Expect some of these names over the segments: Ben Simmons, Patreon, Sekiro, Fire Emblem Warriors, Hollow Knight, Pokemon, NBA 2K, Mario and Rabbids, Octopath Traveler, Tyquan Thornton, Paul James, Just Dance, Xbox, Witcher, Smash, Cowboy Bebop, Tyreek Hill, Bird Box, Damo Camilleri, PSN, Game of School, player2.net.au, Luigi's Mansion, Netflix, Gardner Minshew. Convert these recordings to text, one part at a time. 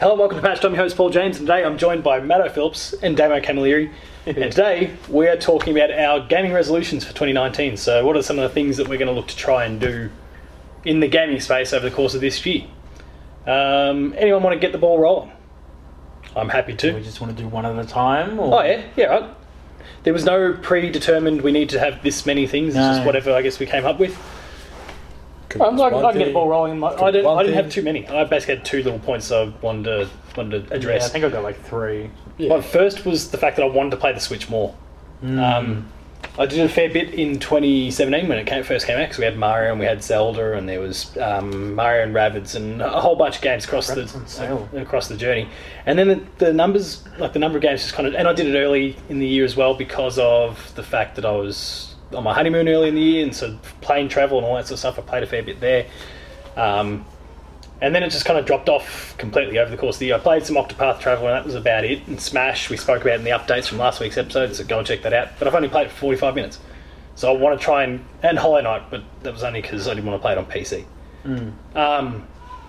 Hello and welcome to Patched. I'm your host Paul James, and today I'm joined by Matto Phillips and Damo Camilleri. And today we are talking about our gaming resolutions for 2019. So what are some of the things that we're going to look to try and do in the gaming space over the course of this year? Anyone want to get the ball rolling? I'm happy to. We just want to do one at a time? Or? Oh yeah, right. There was no predetermined we need to have this many things. No. It's just whatever I guess we came up with. I can get the ball rolling. I didn't have too many. I basically had two little points I wanted to address. Yeah, I think I got like three. Yeah. My first was the fact that I wanted to play the Switch more. I did a fair bit in 2017 when it first came out, because we had Mario and we had Zelda, and there was Mario and Rabbids and a whole bunch of games across the journey. And then the numbers, like the number of games, just kind of. And I did it early in the year as well because of the fact that I was on my honeymoon early in the year, and so plane travel and all that sort of stuff, I played a fair bit there. And then it just kind of dropped off completely over the course of the year. I played some Octopath Traveler, and that was about it. And Smash, we spoke about in the updates from last week's episode, so go and check that out. But I've only played it for 45 minutes. So I want to try and Hollow Knight, but that was only because I didn't want to play it on PC.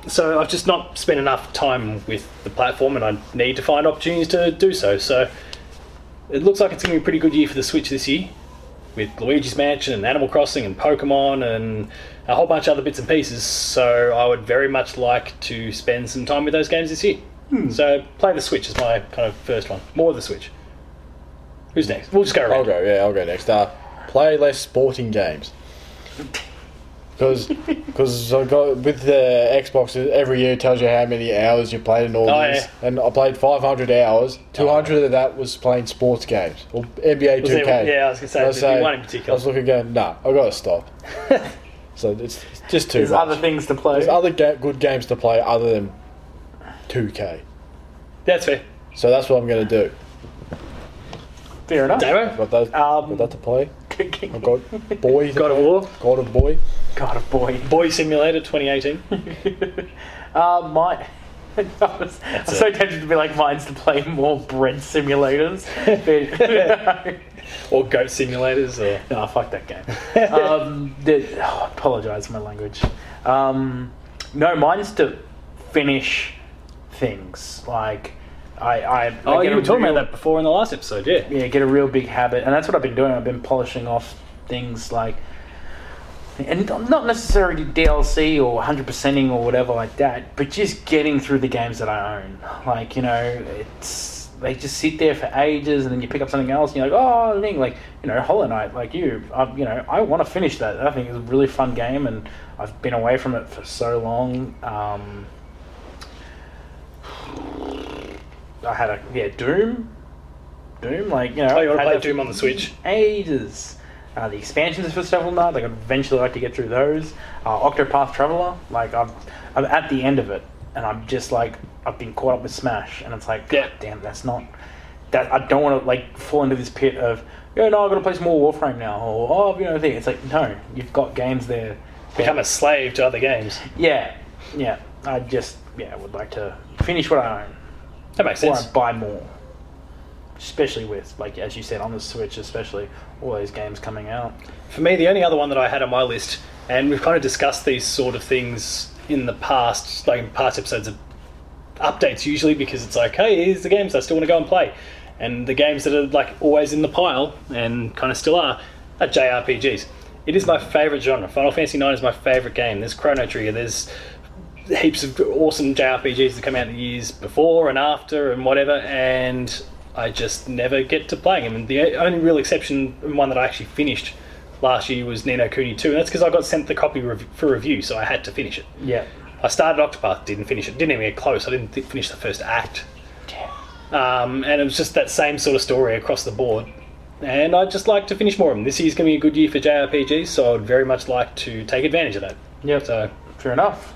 So I've just not spent enough time with the platform, and I need to find opportunities to do so. So it looks like it's going to be a pretty good year for the Switch this year, with Luigi's Mansion and Animal Crossing and Pokemon and a whole bunch of other bits and pieces, so I would very much like to spend some time with those games this year. So play the Switch is my kind of first one. More of the Switch. Who's next? We'll just go around. I'll go next. Play less sporting games. Because I got with the Xbox, every year it tells you how many hours you played and all this. Yeah. And I played 500 hours. 200 of that was playing sports games or NBA 2K. I was gonna say one in particular. I was looking going, I've got to stop. So it's just too. There's much. Other things to play. There's other good games to play other than 2K. That's fair. So that's what I'm going to do. Fair enough. Got that to play. I've got boys. God of War. God of Boy Simulator 2018. I'm so tempted to be like, mine's to play more bread simulators. Or goat simulators. No, fuck that game. I apologise for my language. No, mine's to finish things. Like, you were talking about that before in the last episode, yeah. Yeah, get a real big habit. And that's what I've been doing. I've been polishing off things like, and not necessarily DLC or 100%ing or whatever like that, but just getting through the games that I own. Like, you know, it's they just sit there for ages, and then you pick up something else, and you're like, oh, ding. Like, you know, Hollow Knight, like I want to finish that. I think it's a really fun game, and I've been away from it for so long. I had Doom, like, you know. Oh, you want to play Doom on the Switch? Ages. The expansions for several now. Like, I'd eventually like to get through those. Octopath Traveler, like, I'm at the end of it, and I'm just like, I've been caught up with Smash, and it's like, yeah, damn, I don't want to like fall into this pit of, I've got to play some more Warframe now, or thing. It's like, no, you've got games there. Become a slave to other games. Yeah. I just would like to finish what I own. That makes sense. Or I buy more, especially with, like, as you said, on the Switch, especially all those games coming out. For me, the only other one that I had on my list, and we've kind of discussed these sort of things in the past, like in past episodes of updates usually, because it's like, hey, here's the games I still want to go and play, and the games that are like always in the pile and kind of still are JRPGs. It is my favourite genre. Final Fantasy Nine is my favourite game. There's Chrono Trigger. There's heaps of awesome JRPGs that come out in the years before and after and whatever, and I just never get to playing them. And the only real exception, and one that I actually finished last year, was Ni No Kuni 2, and that's because I got sent the copy for review, so I had to finish it. Yeah. I started Octopath, didn't finish it, didn't even get close, I didn't finish the first act. Yeah. And it was just that same sort of story across the board, and I'd just like to finish more of them. This year's going to be a good year for JRPGs, so I would very much like to take advantage of that. Yeah. So fair enough.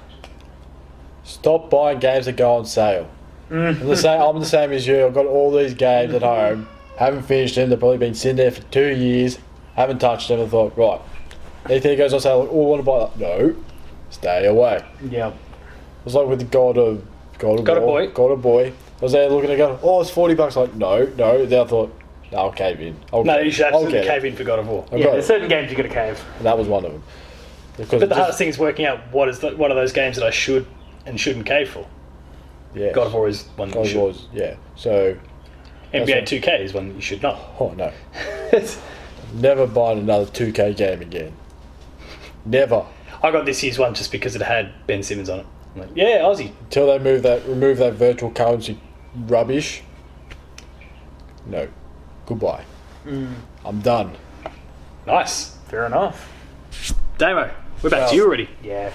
Stop buying games that go on sale. I'm the same as you. I've got all these games at home. Haven't finished them. They've probably been sitting there for 2 years. Haven't touched them. I thought, right, anything goes on sale, I want to buy that. No, stay away. Yeah. It was like with the God of Boy. I was there looking at it going, it's $40. Like, no. Then I thought, I'll cave in. You should absolutely cave in for God of War. Yeah, there's certain games you've got to cave. And that was one of them. Because the hardest thing is working out what are those games that I should and shouldn't cave for. Yes. God of War is one that you should. Yeah. So NBA 2K is one that you should not. Oh, no. Never buying another 2K game again. Never. I got this year's one just because it had Ben Simmons on it. I'm like, yeah, Aussie. Until they move that, remove that virtual currency rubbish. No. Goodbye. Mm. I'm done. Nice. Fair enough. Damo, we're back to you already. Yeah.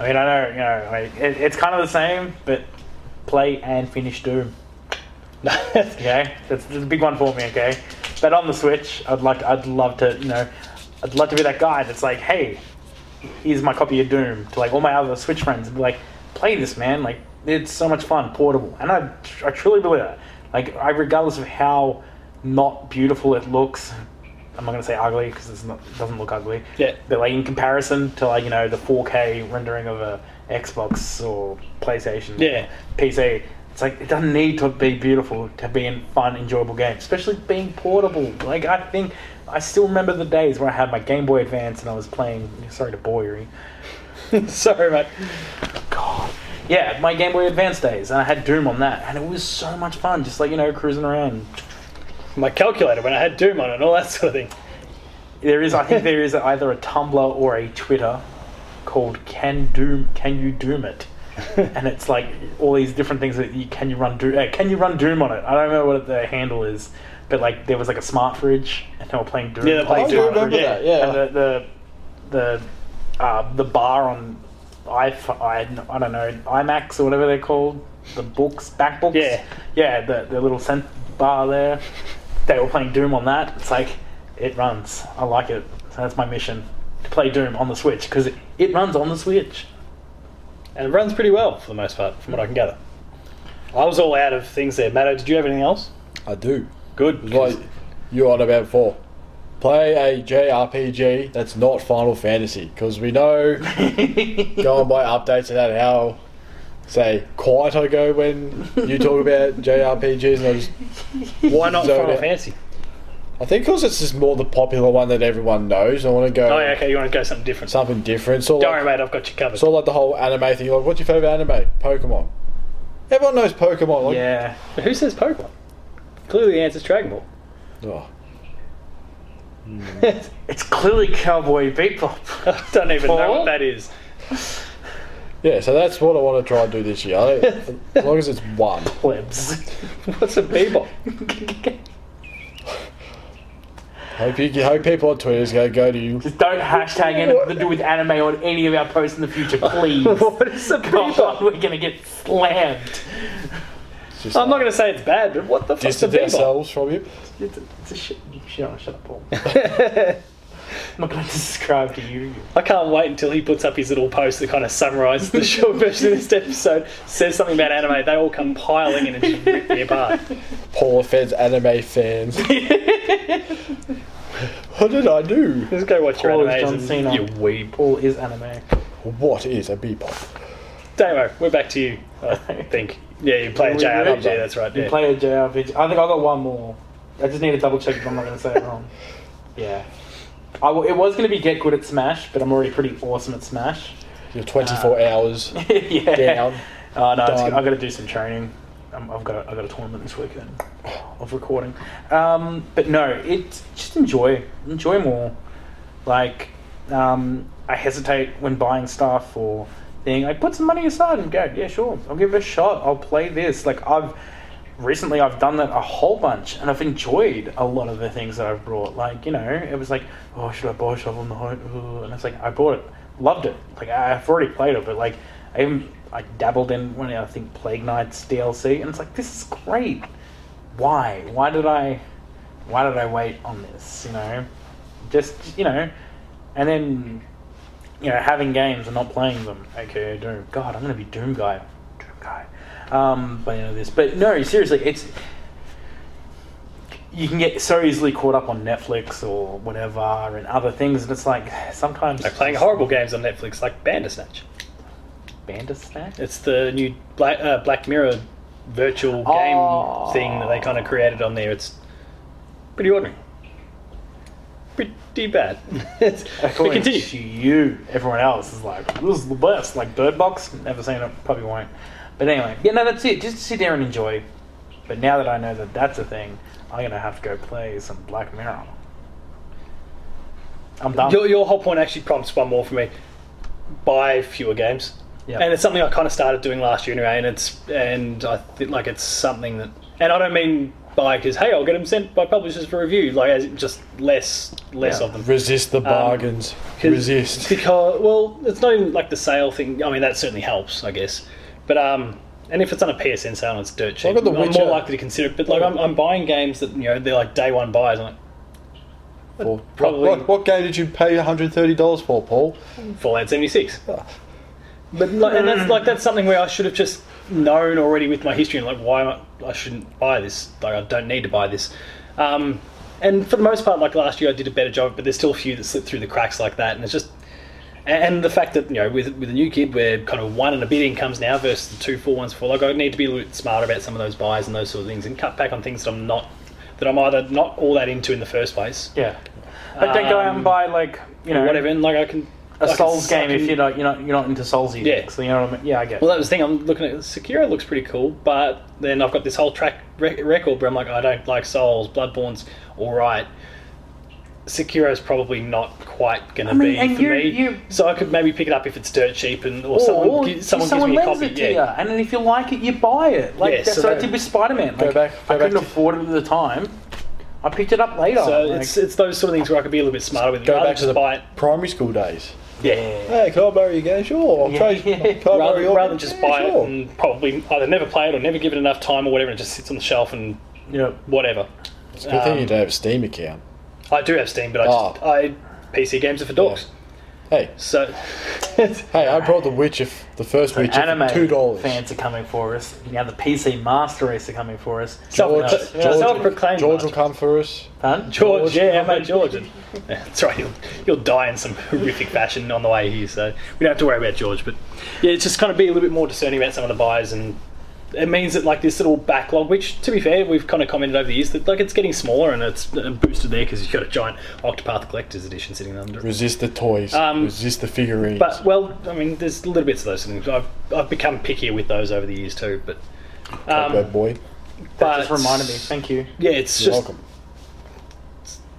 I mean, I know, you know, I mean, it's kind of the same, but play and finish Doom. Okay, that's a big one for me. Okay, but on the Switch, I'd love to be that guy that's like, hey, here's my copy of Doom to like all my other Switch friends and be like, play this, man. Like, it's so much fun, portable, and I truly believe that. Like, regardless of how not beautiful it looks, I'm not gonna say ugly because it doesn't look ugly. Yeah. But like in comparison to like, you know, the 4K rendering of a Xbox or PlayStation, yeah, PC. It's like, it doesn't need to be beautiful to be in fun, enjoyable games, especially being portable. Like, I think, I still remember the days where I had my Game Boy Advance and I was playing, sorry to bore you. Sorry, mate. God. Yeah, my Game Boy Advance days, and I had Doom on that, and it was so much fun, just like, you know, cruising around. My calculator, when I had Doom on it and all that sort of thing. I think there is either a Tumblr or a Twitter called Can You Doom It? And it's like all these different things that can you run Doom on it. I don't remember what the handle is, but like there was like a smart fridge and they were playing Doom. Yeah, they played Doom. Yeah. And the bar on I don't know, IMAX or whatever they're called, the books, back books. Yeah, yeah, the little scent bar there. They were playing Doom on that. It's like, it runs. I like it. So that's my mission, to play Doom on the Switch, because it runs on the Switch. And it runs pretty well, for the most part, from what I can gather. I was all out of things there. Matto, did you have anything else? I do. Good. Like you're on about before. Play a JRPG that's not Final Fantasy, because we know, going by updates and that, how, say, quiet I go when you talk about JRPGs. And I just, why not Final Fantasy? I think because it's just more the popular one that everyone knows. I want to go... Oh, yeah, okay, you want to go something different. Something different. Don't worry, mate, I've got you covered. It's all like the whole anime thing. Like, what's your favourite anime? Pokemon. Everyone knows Pokemon. Like, yeah. But who says Pokemon? Clearly the answer's Dragon Ball. Oh. Mm. It's clearly Cowboy Bebop. I don't even know what that is. Yeah, so that's what I want to try and do this year. As long as it's one. Plebs. What's a Bebop? Hope people on Twitter's going to go to you. Just don't hashtag anything to do with anime on any of our posts in the future, please. What is a Bebop? We're going to get slammed. I'm not going to say it's bad, but what the fuck's a Bebop? Distance ourselves from you. It's a shit. You don't shut up, Paul. I'm not going to describe to you. I can't wait until he puts up his little post that kind of summarises the short version of this episode, says something about anime, they all come piling in and just rip me apart. Paul offends anime fans. What did I do? Let's go watch Paul your anime. You weeb. Paul is anime. What is a Bebop? Damo, we're back to you, I think. Yeah, you play a JRPG, that's right. You play a JRPG. I think I've got one more. I just need to double check if I'm not going to say it wrong. Yeah. It was going to be get good at Smash, but I'm already pretty awesome at Smash. You're 24 hours yeah. down. Oh no, I've got to do some training. I've got a tournament this weekend of recording. But no, it's just enjoy more. Like, I hesitate when buying stuff or thing. I put some money aside and go, yeah, sure, I'll give it a shot. I'll play this. Like, Recently, I've done that a whole bunch, and I've enjoyed a lot of the things that I've brought. Like, you know, it was like, oh, should I buy Shovel Knight? And it's like, I bought it, loved it. Like, I've already played it, but like, I dabbled in one of, I think, Plague Knight's DLC, and it's like, this is great. Why? Why did I wait on this? You know, just, you know, and then, you know, having games and not playing them. Okay, Doom. God, I'm gonna be Doom guy. By the end of this. But no, seriously, it's, you can get so easily caught up on Netflix or whatever and other things, and it's like, sometimes they're playing horrible games on Netflix, like Bandersnatch? It's the new Black Mirror virtual game thing that they kind of created on there. It's pretty ordinary, pretty bad. According to you, everyone else is like, this is the best. Like Bird Box, never seen it, probably won't. But anyway, yeah, no, that's it. Just sit there and enjoy. But now that I know that that's a thing, I'm going to have to go play some Black Mirror. I'm done. Your whole point actually prompts one more for me. Buy fewer games. Yep. And it's something I kind of started doing last year anyway, and it's something that... And I don't mean buy because, hey, I'll get them sent by publishers for review, like as just less of them. Resist the bargains. Resist. Because, well, it's not even like the sale thing. I mean, that certainly helps, I guess. But, and if it's on a PSN sale and it's dirt cheap, I'm more likely to consider it. But, like, I'm buying games that, you know, they're like day one buys. I'm like, probably... What game did you pay $130 for, Paul? Fallout 76. Oh. But like, and that's something where I should have just known already with my history, and like why I shouldn't buy this. Like I don't need to buy this. And for the most part, like last year, I did a better job. But there's still a few that slip through the cracks like that. And it's just, and the fact that, you know, with a new kid, we're kind of one and a bit incomes now versus the 2 4 1s before. Like I need to be a little bit smarter about some of those buys and those sort of things, and cut back on things that I'm either not all that into in the first place. Yeah. But don't go out and buy, like, you know, whatever. And like I can. A Souls game if you're not into Soulsy. Yeah. So you know what I mean? Yeah, I get it. Well, that was the thing. I'm looking at Sekiro, looks pretty cool, but then I've got this whole track record where I'm like, I don't like Souls. Bloodborne's all right. Sekiro's probably not quite going to be for me. So I could maybe pick it up if it's dirt cheap, or someone gives me a copy. To you. And then if you like it, you buy it. Like that's what I did with Spider Man. Like, I couldn't afford it at the time. I picked it up later. So like, it's those sort of things where I could be a little bit smarter with it. Go back to the primary school days. Yeah. Hey, can I borrow your game? Sure. Rather than just buy it and probably either never play it or never give it enough time or whatever, and it just sits on the shelf and whatever. It's a good thing you don't have a Steam account. I do have Steam, but PC games are for dogs. Yeah. Hey. So. Hey, I brought the Witcher, the first Witcher, for $2. Fans are coming for us. Now the PC master race are coming for us. George will come for us. Huh? George, yeah, mate, George. That's right. He'll die in some horrific fashion on the way here, so we don't have to worry about George. But yeah, it's just kind of be a little bit more discerning about some of the buys, and it means that like this little backlog, which to be fair, we've kind of commented over the years that like it's getting smaller and it's boosted there because you've got a giant Octopath Collector's Edition sitting under it. Resist the toys, resist the figurines. But well, I mean, there's little bits of those things. I've become pickier with those over the years too. But good boy, that just reminded me. Thank you. Yeah, you're just welcome.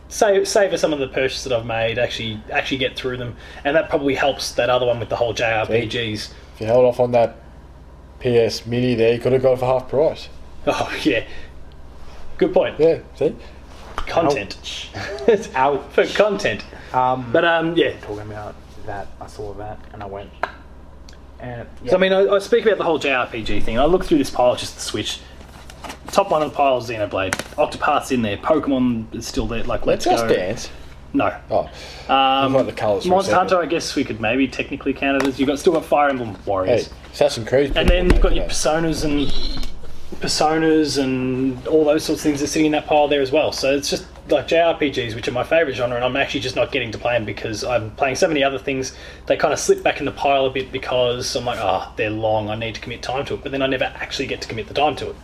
Savor some of the purchases that I've made. Actually get through them, and that probably helps that other one with the whole JRPGs. See, if you held off on that PS Mini there, you could have got it for half price. Oh, yeah. Good point. Yeah, see? Content. It's out for content. Talking about that, I saw that and I went... So, I mean, I speak about the whole JRPG thing. I look through this pile, just the Switch. Top one of the pile is Xenoblade. Octopath's in there. Pokemon is still there. Like, let's go. Just Dance? No. Oh. The colours Monster Hunter, I guess we could maybe technically count it as... You've got Fire Emblem Warriors. Hey. Assassin's Creed. And then you've got your Personas and all those sorts of things that are sitting in that pile there as well. So it's just like JRPGs, which are my favourite genre, and I'm actually just not getting to play them because I'm playing so many other things. They kind of slip back in the pile a bit because I'm like, they're long, I need to commit time to it. But then I never actually get to commit the time to it.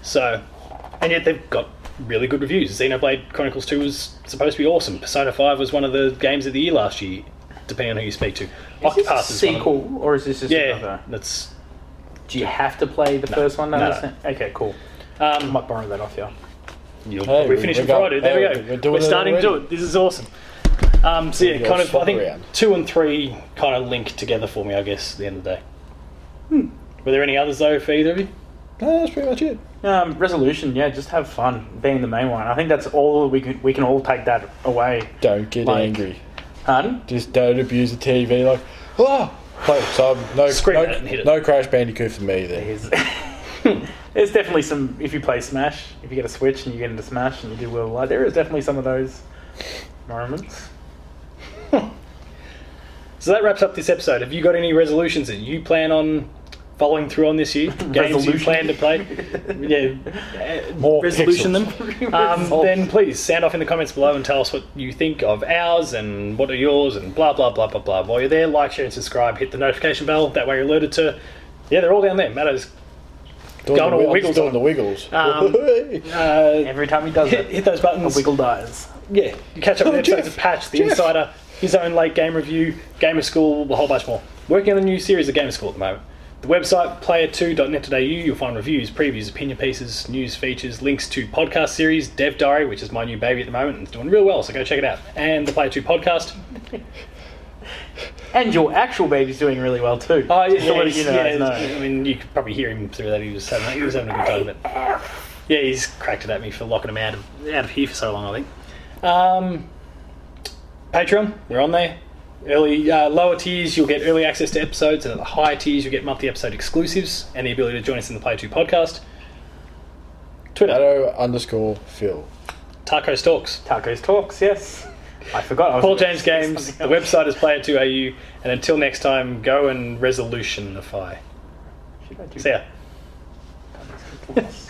So, and yet they've got really good reviews. Xenoblade Chronicles 2 was supposed to be awesome. Persona 5 was one of the games of the year last year. Depending on who you speak to. Octopath is a sequel, or is this just another? That's... Do you have to play the first one? No. Okay, cool. I might borrow that off you. We're finishing Friday. There we go. We're starting to do it. This is awesome. So yeah, kind of. I think 2 and 3 kind of link together for me, I guess, at the end of the day. Were there any others though for either of you? No, that's pretty much it. Resolution, just have fun being the main one. I think that's all we can all take that away. Don't get angry. Pardon? Just don't abuse the TV. Like, so no Crash Bandicoot for me. There is. There's definitely some. If you play Smash, if you get a Switch and you get into Smash and you do well, there is definitely some of those moments. So that wraps up this episode. Have you got any resolutions that you plan on following through on this year? Games you plan to play? Yeah, more resolution them. Then please sound off in the comments below and tell us what you think of ours and what are yours and blah, blah, blah, blah, blah. While you're there, like, share and subscribe. Hit the notification bell. That way you're alerted to... Yeah, they're all down there. Matto's going all wiggles on. The wiggles. Every time he does hit those buttons. A wiggle dies. Yeah. You catch up with episodes of Patched, The Insider, his own late game review, Game of School, a whole bunch more. Working on a new series of Game of School at the moment. The website, player2.net.au, you'll find reviews, previews, opinion pieces, news features, links to podcast series, Dev Diary, which is my new baby at the moment and it's doing real well, so go check it out. And the Player 2 podcast. And your actual baby's doing really well too. Oh, yeah, so I mean, you could probably hear him through that. He was having a good time. But yeah, he's cracked it at me for locking him out of here for so long, I think. Patreon, we're on there. Lower tiers, you'll get early access to episodes, and at the higher tiers, you'll get monthly episode exclusives and the ability to join us in the Play 2 podcast. Twitter. @_Phil. Tacos Talks, yes. I forgot. Paul James Games, the website is player2.au, and until next time, go and resolutionify. Should I do that? See ya.